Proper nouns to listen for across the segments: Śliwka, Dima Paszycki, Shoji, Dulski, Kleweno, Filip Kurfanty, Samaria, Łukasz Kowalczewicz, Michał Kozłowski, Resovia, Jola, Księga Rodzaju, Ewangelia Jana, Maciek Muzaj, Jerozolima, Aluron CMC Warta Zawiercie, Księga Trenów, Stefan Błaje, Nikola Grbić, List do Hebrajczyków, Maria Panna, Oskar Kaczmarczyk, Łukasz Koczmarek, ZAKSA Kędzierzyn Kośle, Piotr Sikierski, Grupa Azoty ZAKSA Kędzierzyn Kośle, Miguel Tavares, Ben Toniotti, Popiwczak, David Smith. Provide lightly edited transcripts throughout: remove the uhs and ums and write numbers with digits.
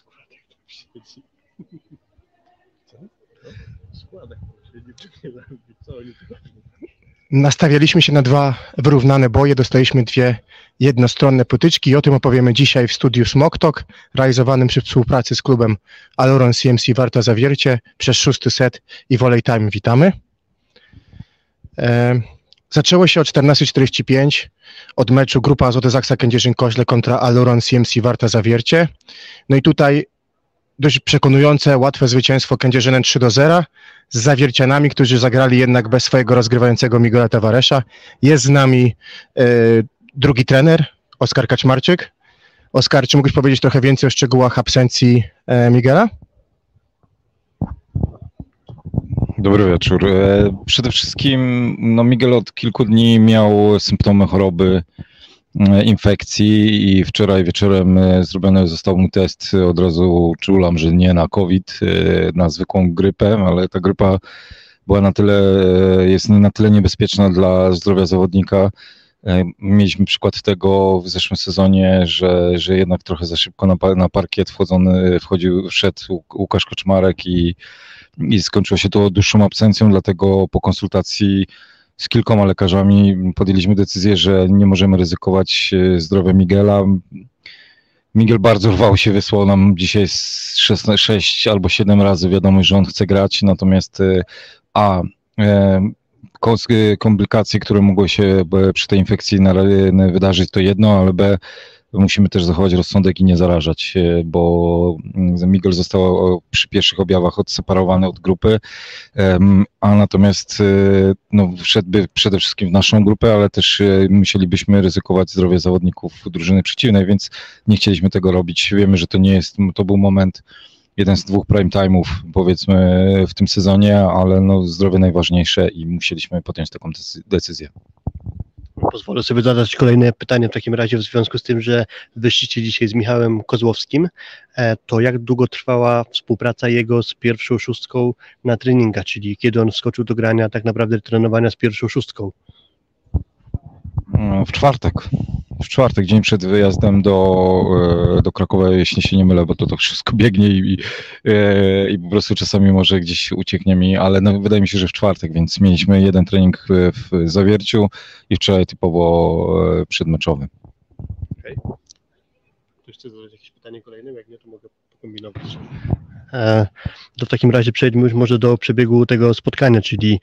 Składek tam siedzi. Co? Składek tam siedzi, czy nie zabił? Co oni tu robią? Nastawialiśmy się na dwa wyrównane boje, dostaliśmy dwie jednostronne potyczki i o tym opowiemy dzisiaj w studiu Smoktok, realizowanym przy współpracy z klubem Aluron CMC Warta Zawiercie przez 6. set i Volley Time. Witamy. Zaczęło się o 14:45 od meczu grupa Azoty ZAKSA Kędzierzyn Kośle kontra Aluron CMC Warta Zawiercie. No i tutaj dość przekonujące, łatwe zwycięstwo Kędzierzynem 3-0 z Zawiercianami, którzy zagrali jednak bez swojego rozgrywającego Miguela Tavaresa. Jest z nami drugi trener, Oskar Kaczmarczyk. Oskar, czy mógłbyś powiedzieć trochę więcej o szczegółach absencji Miguela? Dobry wieczór. Przede wszystkim no Miguel od kilku dni miał symptomy choroby, infekcji i wczoraj wieczorem zrobiony został mu test. Od razu czułam, że nie na COVID, na zwykłą grypę, ale ta grypa była jest na tyle niebezpieczna dla zdrowia zawodnika. Mieliśmy przykład tego w zeszłym sezonie, że jednak trochę za szybko na parkiet wszedł Łukasz Koczmarek i skończyło się to dłuższą absencją, dlatego po konsultacji z kilkoma lekarzami podjęliśmy decyzję, że nie możemy ryzykować zdrowia Miguela. Miguel bardzo rwał się, wysłał nam dzisiaj 6 albo 7 razy wiadomość, że on chce grać, natomiast komplikacje, które mogły się przy tej infekcji wydarzyć, to jedno, ale b, musimy też zachować rozsądek i nie zarażać, bo Miguel został przy pierwszych objawach odseparowany od grupy, a natomiast no, wszedłby przede wszystkim w naszą grupę, ale też musielibyśmy ryzykować zdrowie zawodników drużyny przeciwnej, więc nie chcieliśmy tego robić. Wiemy, że to był moment, jeden z dwóch prime time'ów powiedzmy w tym sezonie, ale no, zdrowie najważniejsze i musieliśmy podjąć taką decyzję. Pozwolę sobie zadać kolejne pytanie w takim razie w związku z tym, że wyszliście dzisiaj z Michałem Kozłowskim. To jak długo trwała współpraca jego z pierwszą szóstką na treningach, czyli kiedy on wskoczył do grania, tak naprawdę trenowania z pierwszą szóstką? W czwartek, dzień przed wyjazdem do Krakowa, jeśli się nie mylę, bo to wszystko biegnie i po prostu czasami może gdzieś ucieknie mi, ale no, wydaje mi się, że w czwartek, więc mieliśmy jeden trening w Zawierciu i wczoraj typowo przedmeczowy. Okej. Okay. Ktoś chce zadać jakieś pytanie kolejne? Jak nie, to mogę pokombinować. To w takim razie przejdźmy już może do przebiegu tego spotkania, czyli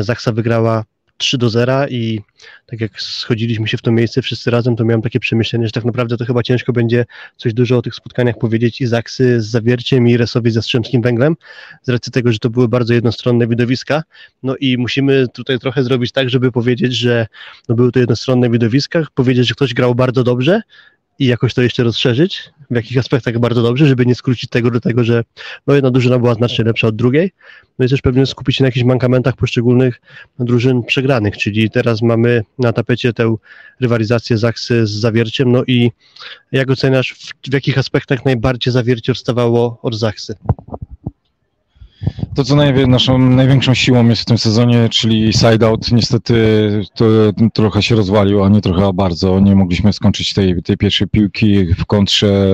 ZAKSA wygrała 3-0 i tak jak schodziliśmy się w to miejsce wszyscy razem, to miałem takie przemyślenie, że tak naprawdę to chyba ciężko będzie coś dużo o tych spotkaniach powiedzieć i ZAKSy z Zawierciem i Resovii z Jastrzębskim Węglem, z racji tego, że to były bardzo jednostronne widowiska. No i musimy tutaj trochę zrobić tak, żeby powiedzieć, że no były to jednostronne widowiska, powiedzieć, że ktoś grał bardzo dobrze i jakoś to jeszcze rozszerzyć, w jakich aspektach bardzo dobrze, żeby nie skrócić tego do tego, że no jedna drużyna była znacznie lepsza od drugiej. No i też pewnie skupić się na jakichś mankamentach poszczególnych drużyn przegranych, czyli teraz mamy na tapecie tę rywalizację ZAKSy z Zawierciem, no i jak oceniasz, w jakich aspektach najbardziej Zawiercie odstawało od ZAKSy? To, co naszą największą siłą jest w tym sezonie, czyli side-out, niestety to trochę się rozwalił, a nie trochę, a bardzo. Nie mogliśmy skończyć tej pierwszej piłki w kontrze,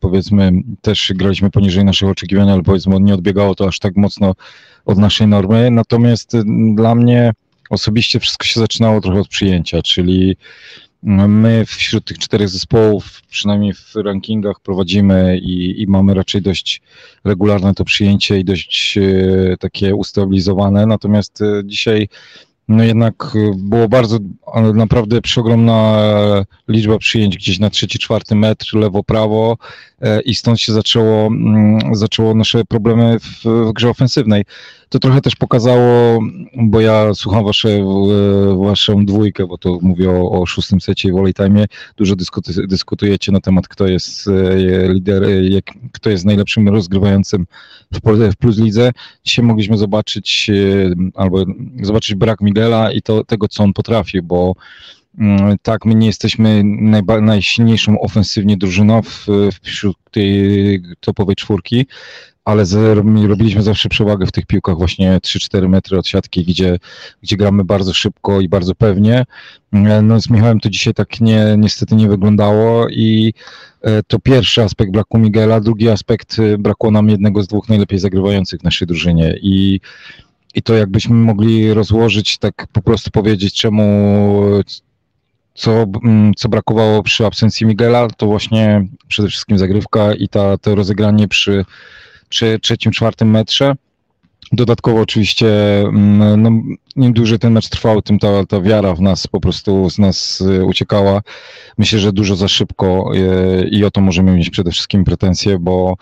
powiedzmy, też graliśmy poniżej naszych oczekiwań, ale powiedzmy nie odbiegało to aż tak mocno od naszej normy. Natomiast dla mnie osobiście wszystko się zaczynało trochę od przyjęcia, czyli my wśród tych 4 zespołów, przynajmniej w rankingach, prowadzimy i mamy raczej dość regularne to przyjęcie i dość takie ustabilizowane, natomiast dzisiaj no jednak było bardzo, naprawdę przeogromna liczba przyjęć gdzieś na 3-4 metr, lewo-prawo i stąd się zaczęło nasze problemy w grze ofensywnej. To trochę też pokazało, bo ja słucham waszą dwójkę, bo to mówię o 6. secie i Volley Time'ie, dużo dyskutujecie na temat, kto jest lider, kto jest najlepszym rozgrywającym w Plus Lidze. Dzisiaj mogliśmy zobaczyć brak Miguela i tego, co on potrafi, bo tak, my nie jesteśmy najsilniejszą ofensywnie drużyną wśród tej topowej czwórki, ale robiliśmy zawsze przewagę w tych piłkach właśnie 3-4 metry od siatki, gdzie gramy bardzo szybko i bardzo pewnie. No z Michałem to dzisiaj tak niestety nie wyglądało i to pierwszy aspekt braku Miguela, drugi aspekt brakło nam jednego z dwóch najlepiej zagrywających w naszej drużynie i to jakbyśmy mogli rozłożyć, tak po prostu powiedzieć czemu, co brakowało przy absencji Miguela, to właśnie przede wszystkim zagrywka i to rozegranie przy trzecim, czwartym metrze. Dodatkowo oczywiście no, im dłużej ten mecz trwał, tym ta wiara w nas po prostu z nas uciekała. Myślę, że dużo za szybko i o to możemy mieć przede wszystkim pretensje, bo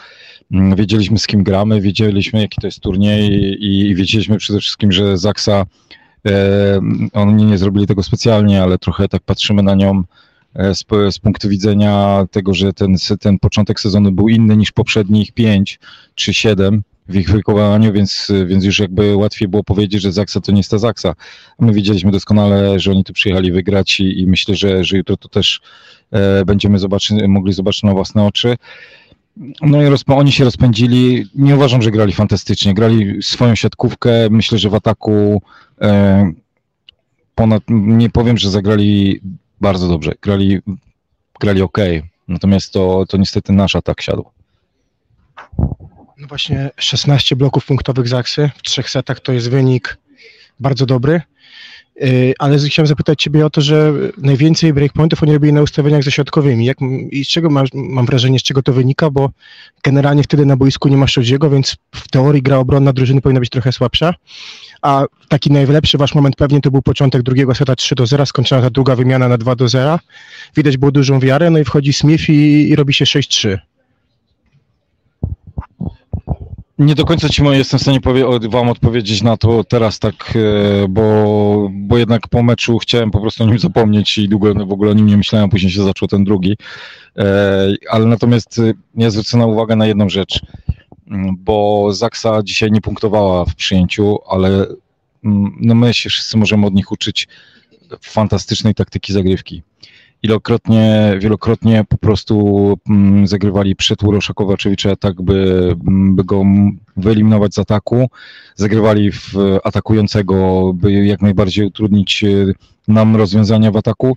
wiedzieliśmy z kim gramy, wiedzieliśmy jaki to jest turniej i wiedzieliśmy przede wszystkim, że Zaksa, oni nie zrobili tego specjalnie, ale trochę tak patrzymy na nią z punktu widzenia tego, że ten początek sezonu był inny niż poprzednich 5 czy 7 w ich wykonaniu, więc już jakby łatwiej było powiedzieć, że Zaksa to nie jest ta Zaksa. My wiedzieliśmy doskonale, że oni tu przyjechali wygrać i myślę, że jutro to też będziemy mogli zobaczyć na własne oczy. No i oni się rozpędzili. Nie uważam, że grali fantastycznie. Grali swoją siatkówkę. Myślę, że w ataku nie powiem, że zagrali bardzo dobrze. Grali ok. Natomiast to niestety nasz atak siadł. No właśnie 16 bloków punktowych Zaksy w 3 setach to jest wynik bardzo dobry. Ale chciałem zapytać Ciebie o to, że najwięcej breakpointów oni robili na ustawieniach zaśrodkowymi. I z czego mam wrażenie, z czego to wynika, bo generalnie wtedy na boisku nie ma Shojiego, więc w teorii gra obronna drużyny powinna być trochę słabsza. A taki najlepszy Wasz moment pewnie to był początek drugiego seta 3-0, skończona ta druga wymiana na 2-0. Widać było dużą wiarę, no i wchodzi Smith i robi się 6-3. Nie do końca jestem w stanie Wam odpowiedzieć na to teraz tak, bo jednak po meczu chciałem po prostu o nim zapomnieć i długo w ogóle o nim nie myślałem, później się zaczął ten drugi. Ale natomiast ja zwrócę na uwagę na jedną rzecz, bo Zaksa dzisiaj nie punktowała w przyjęciu, ale no my się wszyscy możemy od nich uczyć fantastycznej taktyki zagrywki. Wielokrotnie po prostu zagrywali przed Łukasza Kowalczewicza tak, by go wyeliminować z ataku. Zagrywali w atakującego, by jak najbardziej utrudnić nam rozwiązania w ataku.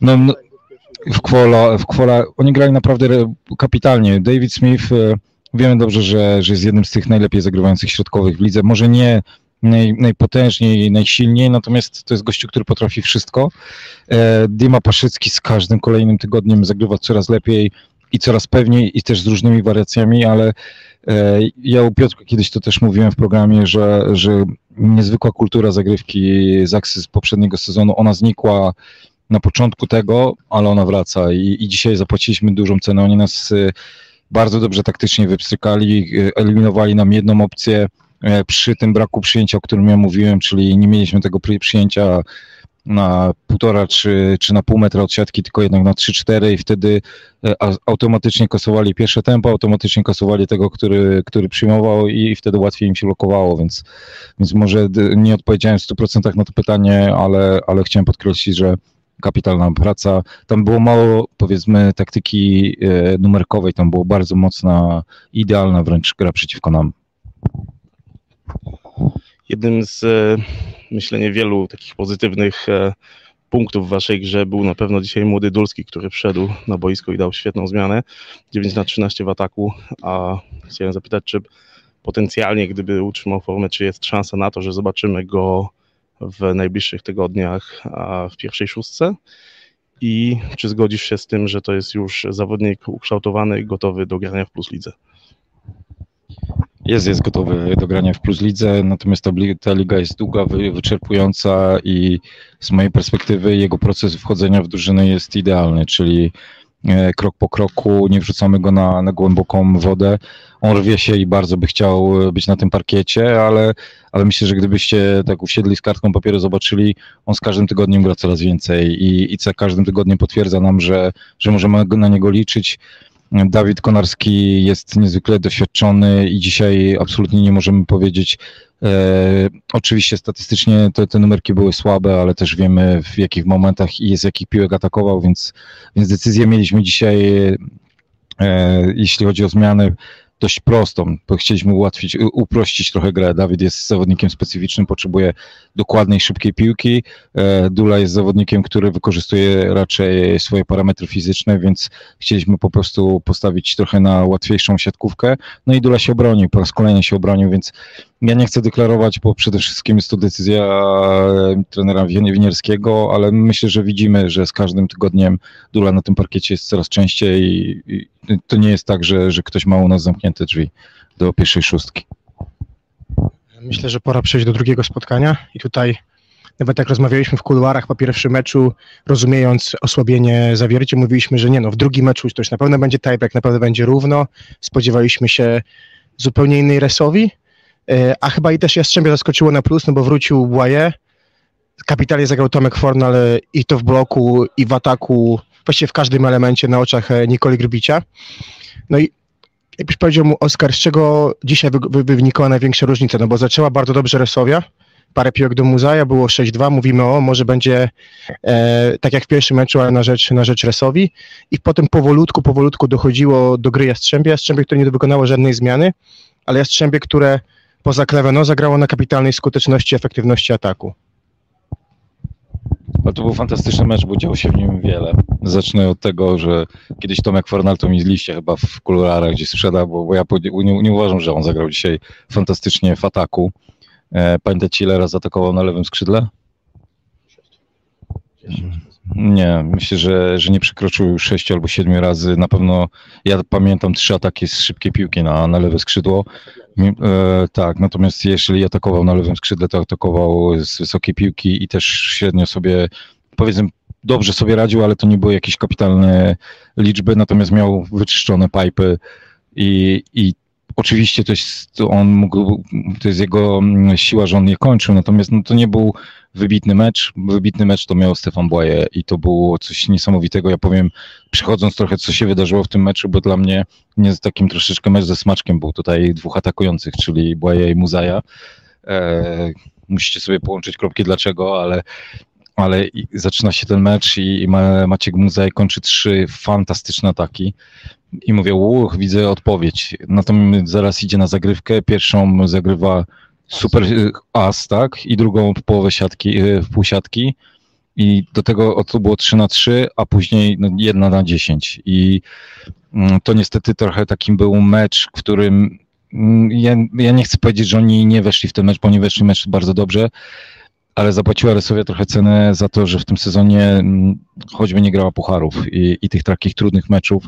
No, w Kwola oni grali naprawdę kapitalnie. David Smith, wiemy dobrze, że jest jednym z tych najlepiej zagrywających środkowych w lidze. Może nie najpotężniej, najsilniej, natomiast to jest gościu, który potrafi wszystko. Dima Paszycki z każdym kolejnym tygodniem zagrywa coraz lepiej i coraz pewniej i też z różnymi wariacjami, ale ja u Piotrka kiedyś to też mówiłem w programie, że niezwykła kultura zagrywki Zaksy z poprzedniego sezonu, ona znikła na początku tego, ale ona wraca i dzisiaj zapłaciliśmy dużą cenę. Oni nas bardzo dobrze taktycznie wypstrykali, eliminowali nam jedną opcję, przy tym braku przyjęcia, o którym ja mówiłem, czyli nie mieliśmy tego przyjęcia na 1,5 czy na pół metra od siatki, tylko jednak na 3-4 i wtedy automatycznie kasowali pierwsze tempo, automatycznie kasowali tego, który przyjmował i wtedy łatwiej im się blokowało, więc może nie odpowiedziałem w 100% na to pytanie, ale chciałem podkreślić, że kapitalna praca. Tam było mało, powiedzmy, taktyki numerkowej, tam było bardzo mocna, idealna wręcz gra przeciwko nam. Jednym z, myślę, niewielu takich pozytywnych punktów w waszej grze był na pewno dzisiaj młody Dulski, który wszedł na boisko i dał świetną zmianę, 9/13 w ataku, a chciałem zapytać, czy potencjalnie, gdyby utrzymał formę, czy jest szansa na to, że zobaczymy go w najbliższych tygodniach w pierwszej szóstce i czy zgodzisz się z tym, że to jest już zawodnik ukształtowany i gotowy do grania w Plus Lidze? Jest gotowy do grania w Plus Lidze, natomiast ta liga jest długa, wyczerpująca i z mojej perspektywy jego proces wchodzenia w drużynę jest idealny, czyli krok po kroku, nie wrzucamy go na głęboką wodę. On rwie się i bardzo by chciał być na tym parkiecie, ale myślę, że gdybyście tak usiedli z kartką papieru, zobaczyli, on z każdym tygodniem gra coraz więcej i za każdym tygodniem potwierdza nam, że możemy na niego liczyć. Dawid Konarski jest niezwykle doświadczony i dzisiaj absolutnie nie możemy powiedzieć, oczywiście statystycznie te numerki były słabe, ale też wiemy w jakich momentach i z jakich piłek atakował, więc decyzję mieliśmy dzisiaj, jeśli chodzi o zmiany, dość prostą, bo chcieliśmy uprościć trochę grę. Dawid jest zawodnikiem specyficznym, potrzebuje dokładnej, szybkiej piłki. Dula jest zawodnikiem, który wykorzystuje raczej swoje parametry fizyczne, więc chcieliśmy po prostu postawić trochę na łatwiejszą siatkówkę. No i Dula się obronił, po raz kolejny się obronił, więc ja nie chcę deklarować, bo przede wszystkim jest to decyzja trenera Wieniawskiego, ale myślę, że widzimy, że z każdym tygodniem Dula na tym parkiecie jest coraz częściej i to nie jest tak, że ktoś ma u nas zamknięte drzwi do pierwszej szóstki. Myślę, że pora przejść do drugiego spotkania i tutaj nawet jak rozmawialiśmy w kuluarach po pierwszym meczu, rozumiejąc osłabienie Zawiercie, mówiliśmy, że nie, no w drugim meczu to już na pewno będzie tiebreak, na pewno będzie równo. Spodziewaliśmy się zupełnie innej Resovii, a chyba i też Jastrzębie zaskoczyło na plus, no bo wrócił Błaje, kapitalnie zagrał Tomek Fornal i to w bloku, i w ataku, właściwie w każdym elemencie na oczach Nikoli Grbicia. No i jakbyś powiedział mu, Oskar, z czego dzisiaj wynikała największa różnica? No bo zaczęła bardzo dobrze Resovia, parę piłek do Muzaja, było 6-2, mówimy o, może będzie tak jak w pierwszym meczu, ale na rzecz Resovii. I potem powolutku dochodziło do gry Jastrzębie, które nie wykonało żadnej zmiany, ale Jastrzębie, które poza Kleweno zagrało na kapitalnej skuteczności i efektywności ataku. Ale to był fantastyczny mecz, bo działo się w nim wiele. Zacznę od tego, że kiedyś Tomek Fornal to mi z liście chyba w kuluarach, gdzie sprzeda, bo ja nie uważam, że on zagrał dzisiaj fantastycznie w ataku. Pamiętacie, ile raz atakował na lewym skrzydle? 10. Nie, myślę, że nie przekroczył 6 albo 7 razy. Na pewno ja pamiętam 3 ataki z szybkiej piłki na lewe skrzydło. Tak, natomiast jeśli atakował na lewym skrzydle, to atakował z wysokiej piłki i też średnio sobie, powiedzmy, dobrze sobie radził, ale to nie były jakieś kapitalne liczby, natomiast miał wyczyszczone pipy i oczywiście to jest jego siła, że on je kończył, natomiast no, to nie był wybitny mecz. Wybitny mecz to miał Stefan Błaje i to było coś niesamowitego. Ja powiem, przechodząc trochę, co się wydarzyło w tym meczu, bo dla mnie nie takim troszeczkę mecz ze smaczkiem był tutaj dwóch atakujących, czyli Błaje i Muzaja. Musicie sobie połączyć kropki dlaczego, ale zaczyna się ten mecz i Maciek Muzaj kończy 3 fantastyczne ataki. I mówię, widzę odpowiedź. Natomiast zaraz idzie na zagrywkę. Pierwszą zagrywa super as, tak? I drugą w połowę siatki, w półsiatki. I do tego to było 3-3, a później 1-10. I to niestety trochę takim był mecz, w którym ja nie chcę powiedzieć, że oni nie weszli w ten mecz, bo oni weszli w mecz bardzo dobrze. Ale zapłaciła Resovia trochę cenę za to, że w tym sezonie choćby nie grała pucharów i tych takich trudnych meczów,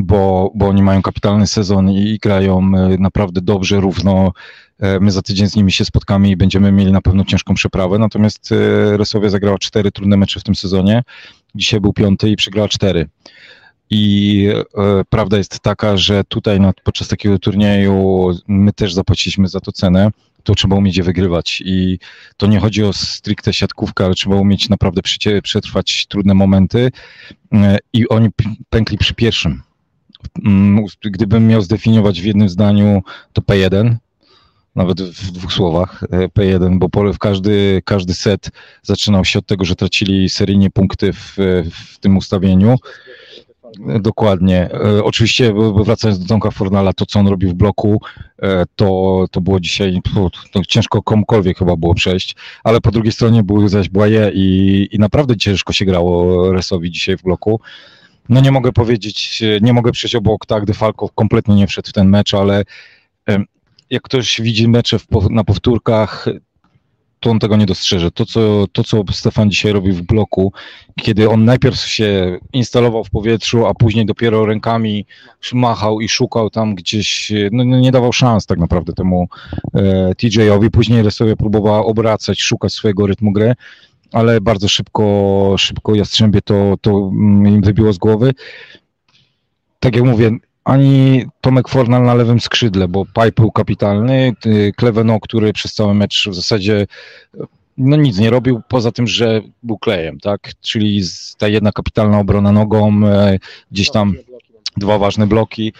bo oni mają kapitalny sezon i grają naprawdę dobrze, równo. My za tydzień z nimi się spotkamy i będziemy mieli na pewno ciężką przeprawę. Natomiast Resovia zagrała 4 trudne mecze w tym sezonie. Dzisiaj był 5 i przegrała 4. I prawda jest taka, że tutaj podczas takiego turnieju my też zapłaciliśmy za to cenę. To trzeba umieć je wygrywać i to nie chodzi o stricte siatkówkę, ale trzeba umieć naprawdę przetrwać trudne momenty i oni pękli przy pierwszym. Gdybym miał zdefiniować w jednym zdaniu, to P1, nawet w 2 słowach P1, bo każdy set zaczynał się od tego, że tracili seryjnie punkty w tym ustawieniu. Dokładnie. Oczywiście wracając do Tomka Fornala, to co on robił w bloku, to było dzisiaj, to ciężko komukolwiek chyba było przejść, ale po drugiej stronie był zaś Błaje i naprawdę ciężko się grało Resovii dzisiaj w bloku. No nie mogę powiedzieć, nie mogę przejść obok, tak, gdy Falco kompletnie nie wszedł w ten mecz, ale jak ktoś widzi mecze na powtórkach, to on tego nie dostrzeże. To, co Stefan dzisiaj robił w bloku, kiedy on najpierw się instalował w powietrzu, a później dopiero rękami machał i szukał tam gdzieś, no nie dawał szans tak naprawdę temu TJ-owi. Później Resovia próbowała obracać, szukać swojego rytmu gry, ale bardzo szybko Jastrzębie to im wybiło z głowy. Tak jak mówię, ani Tomek Fornal na lewym skrzydle, bo pipe był kapitalny, Kleweno, który przez cały mecz w zasadzie nic nie robił, poza tym, że był klejem, tak? Czyli ta jedna kapitalna obrona nogą, gdzieś tam 2 ważne bloki,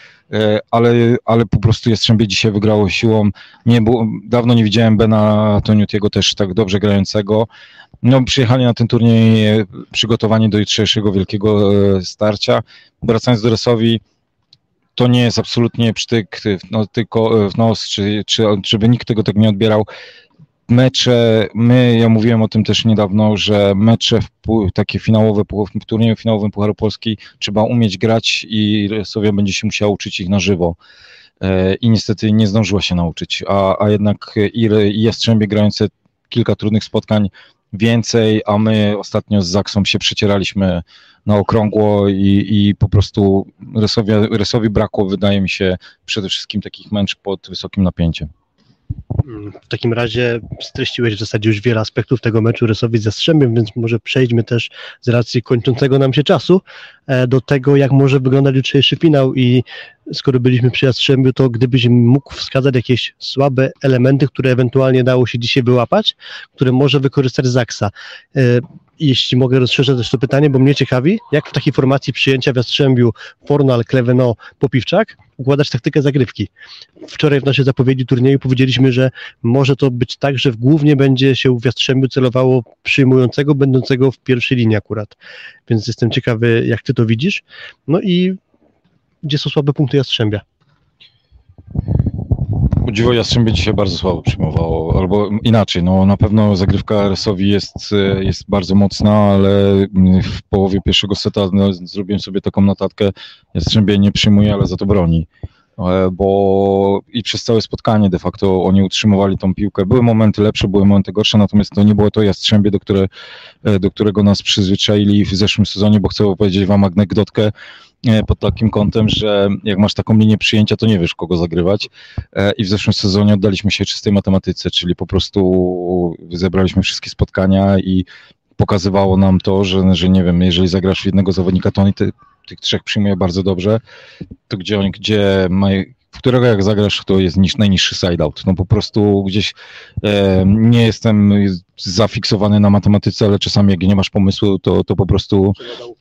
ale po prostu Jastrzębie dzisiaj wygrało siłą. Dawno nie widziałem Bena Toniotiego też tak dobrze grającego. No, przyjechali na ten turniej przygotowani do jutrzejszego wielkiego starcia. Wracając do Resovii, to nie jest absolutnie psztyk, no, tylko w nos, czy żeby nikt tego tak nie odbierał. Mecze, ja mówiłem o tym też niedawno, że mecze takie finałowe, w turnieju finałowym Pucharu Polski trzeba umieć grać i Resovia będzie się musiała uczyć ich na żywo. I niestety nie zdążyła się nauczyć, a jednak i Jastrzębie grające kilka trudnych spotkań więcej, a my ostatnio z Zaksą się przecieraliśmy na okrągło i po prostu Resovii brakło, wydaje mi się, przede wszystkim takich meczów pod wysokim napięciem. W takim razie streściłeś w zasadzie już wiele aspektów tego meczu Resovii z Jastrzębiem, więc może przejdźmy też z racji kończącego nam się czasu do tego, jak może wyglądać jutrzejszy finał. I skoro byliśmy przy Jastrzębiu, to gdybyś mógł wskazać jakieś słabe elementy, które ewentualnie dało się dzisiaj wyłapać, które może wykorzystać Zaksa. Jeśli mogę rozszerzyć też to pytanie, bo mnie ciekawi, jak w takiej formacji przyjęcia w Jastrzębiu Fornal, Kleweno, Popiwczak układać taktykę zagrywki. Wczoraj w naszej zapowiedzi turnieju powiedzieliśmy, że może to być tak, że głównie będzie się w Jastrzębiu celowało przyjmującego, będącego w pierwszej linii akurat. Więc jestem ciekawy, jak ty to widzisz. No i gdzie są słabe punkty Jastrzębia? O dziwo, Jastrzębie dzisiaj bardzo słabo przyjmowało, albo inaczej, no na pewno zagrywka Resovii jest bardzo mocna, ale w połowie pierwszego seta no, zrobiłem sobie taką notatkę, Jastrzębie nie przyjmuje, ale za to broni, bo i przez całe spotkanie de facto oni utrzymywali tą piłkę, były momenty lepsze, były momenty gorsze, natomiast to nie było to Jastrzębie, do którego nas przyzwyczaili w zeszłym sezonie, bo chcę opowiedzieć wam anegdotkę, pod takim kątem, że jak masz taką linię przyjęcia, to nie wiesz, kogo zagrywać. I w zeszłym sezonie oddaliśmy się czystej matematyce, czyli po prostu zebraliśmy wszystkie spotkania i pokazywało nam to, że nie wiem, jeżeli zagrasz jednego zawodnika, to oni tych trzech przyjmuje bardzo dobrze, to w którego jak zagrasz, to jest najniższy side-out. No po prostu gdzieś nie jestem zafiksowany na matematyce, ale czasami jak nie masz pomysłu, to po prostu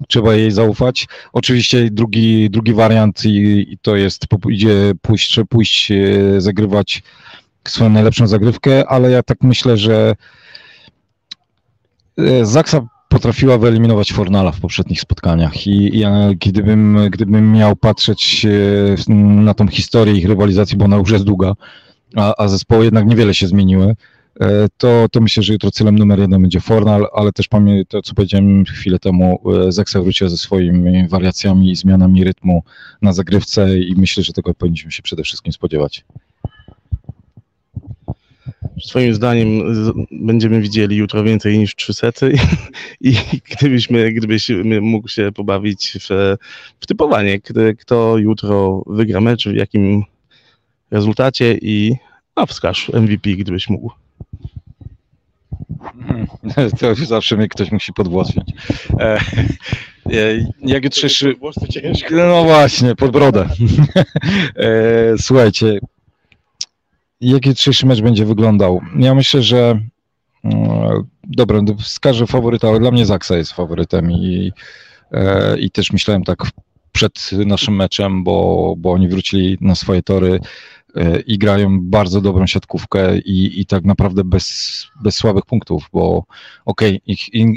trzeba jej zaufać. Oczywiście drugi wariant i to jest pójść zagrywać swoją najlepszą zagrywkę, ale ja tak myślę, że Zaksa potrafiła wyeliminować Fornala w poprzednich spotkaniach i ja gdybym miał patrzeć na tą historię ich rywalizacji, bo ona już jest długa, a zespoły jednak niewiele się zmieniły, to myślę, że jutro celem numer 1 będzie Fornal, ale też to, co powiedziałem chwilę temu, Zaksa wróciła ze swoimi wariacjami i zmianami rytmu na zagrywce i myślę, że tego powinniśmy się przede wszystkim spodziewać. Swoim zdaniem będziemy widzieli jutro więcej niż 3 sety i gdybyśmy mógł się pobawić w typowanie, kto jutro wygra mecz, w jakim rezultacie i wskaż MVP, gdybyś mógł. To zawsze mnie ktoś musi podwłoswić. Jak jutrzejszy... No właśnie, pod brodę. Słuchajcie, jak jutrzejszy mecz będzie wyglądał? Ja myślę, że dobra, wskażę faworyta, ale dla mnie Zaksa jest faworytem i też myślałem tak przed naszym meczem, bo oni wrócili na swoje tory i grają bardzo dobrą siatkówkę i tak naprawdę bez słabych punktów, bo okej,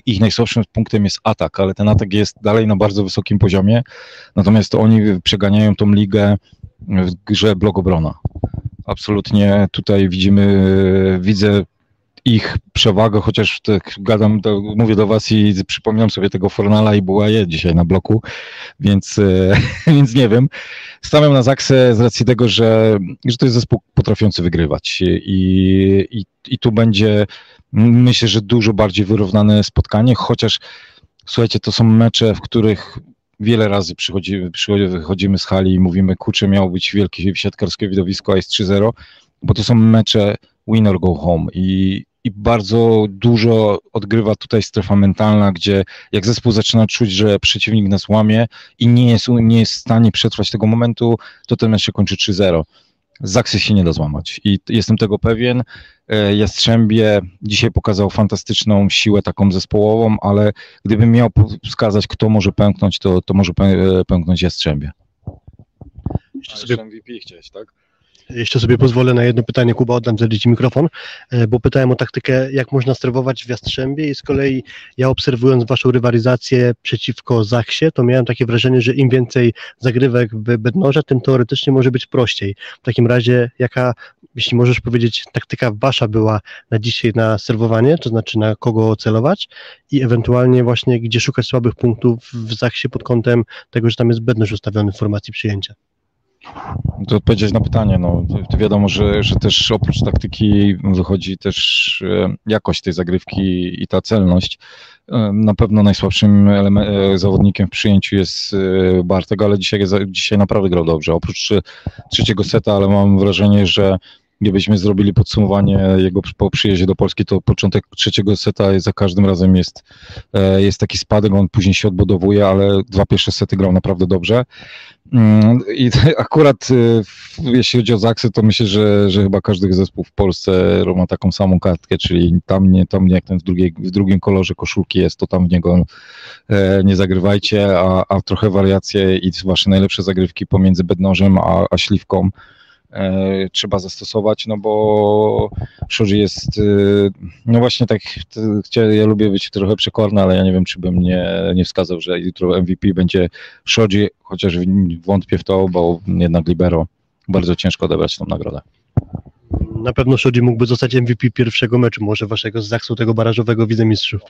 ich najsłabszym punktem jest atak, ale ten atak jest dalej na bardzo wysokim poziomie, natomiast oni przeganiają tą ligę w grze blok obrona. Absolutnie tutaj widzę ich przewagę, chociaż tak gadam, mówię do was i przypominam sobie tego Fornala i Błaje dzisiaj na bloku, więc nie wiem. Stawiam na Zaksę z racji tego, że to jest zespół potrafiący wygrywać i tu będzie, myślę, że dużo bardziej wyrównane spotkanie, chociaż słuchajcie, to są mecze, w których wiele razy wychodzimy z hali i mówimy, kurczę, miało być wielkie siatkarskie widowisko, a jest 3-0, bo to są mecze win or go home i bardzo dużo odgrywa tutaj strefa mentalna, gdzie jak zespół zaczyna czuć, że przeciwnik nas łamie i nie jest w stanie przetrwać tego momentu, to ten mecz się kończy 3-0. Zaksy się nie da złamać i jestem tego pewien. Jastrzębie dzisiaj pokazał fantastyczną siłę taką zespołową, ale gdybym miał wskazać, kto może pęknąć, to może pęknąć Jastrzębie. Jeszcze sobie MVP chciałeś, tak? Jeszcze sobie pozwolę na jedno pytanie, Kuba, oddam za Ci mikrofon, bo pytałem o taktykę, jak można strewować w Jastrzębie, i z kolei ja, obserwując Waszą rywalizację przeciwko Zaksie, to miałem takie wrażenie, że im więcej zagrywek w Bednorza, tym teoretycznie może być prościej. W takim razie jaka, jeśli możesz powiedzieć, taktyka Wasza była na dzisiaj na serwowanie, to znaczy na kogo celować i ewentualnie właśnie gdzie szukać słabych punktów w Zaksie pod kątem tego, że tam jest Bednorz ustawiony w formacji przyjęcia? To odpowiedzieć na pytanie, no to wiadomo, że też oprócz taktyki wychodzi też jakość tej zagrywki i ta celność. Na pewno najsłabszym zawodnikiem w przyjęciu jest Bartek, ale dzisiaj naprawdę grał dobrze. Oprócz trzeciego seta, ale mam wrażenie, że gdybyśmy zrobili podsumowanie jego po przyjeździe do Polski, to początek trzeciego seta za każdym razem jest taki spadek, on później się odbudowuje, ale dwa pierwsze sety grał naprawdę dobrze. I akurat jeśli chodzi o Zaksę, to myślę, że chyba każdy zespół w Polsce ma taką samą kartkę, czyli tam nie jak ten w drugim kolorze koszulki jest, to tam w niego nie zagrywajcie, a trochę wariacje i wasze najlepsze zagrywki pomiędzy Bednorzem a Śliwką trzeba zastosować, no bo Shoji jest, no właśnie tak, ja lubię być trochę przekorny, ale ja nie wiem, czy bym nie wskazał, że jutro MVP będzie Shoji, chociaż wątpię w to, bo jednak libero bardzo ciężko odebrać tą nagrodę. Na pewno Shoji mógłby zostać MVP pierwszego meczu, może waszego z Zaksu, tego barażowego wicemistrzów.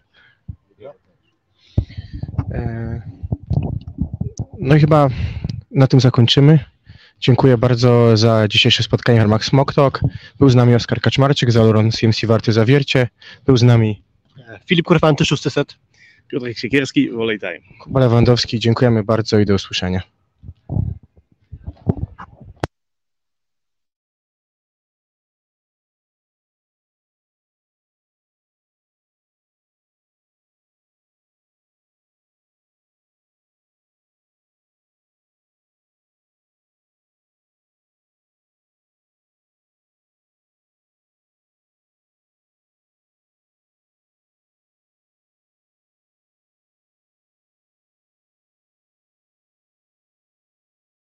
No i chyba na tym zakończymy. Dziękuję bardzo za dzisiejsze spotkanie w ramach Smoktok. Był z nami Oskar Kaczmarczyk z Aluron CMC Warty Zawiercie. Był z nami Filip Kurfanty, 600. Piotr Sikierski, Volley Time. Kuba Lewandowski, dziękujemy bardzo i do usłyszenia.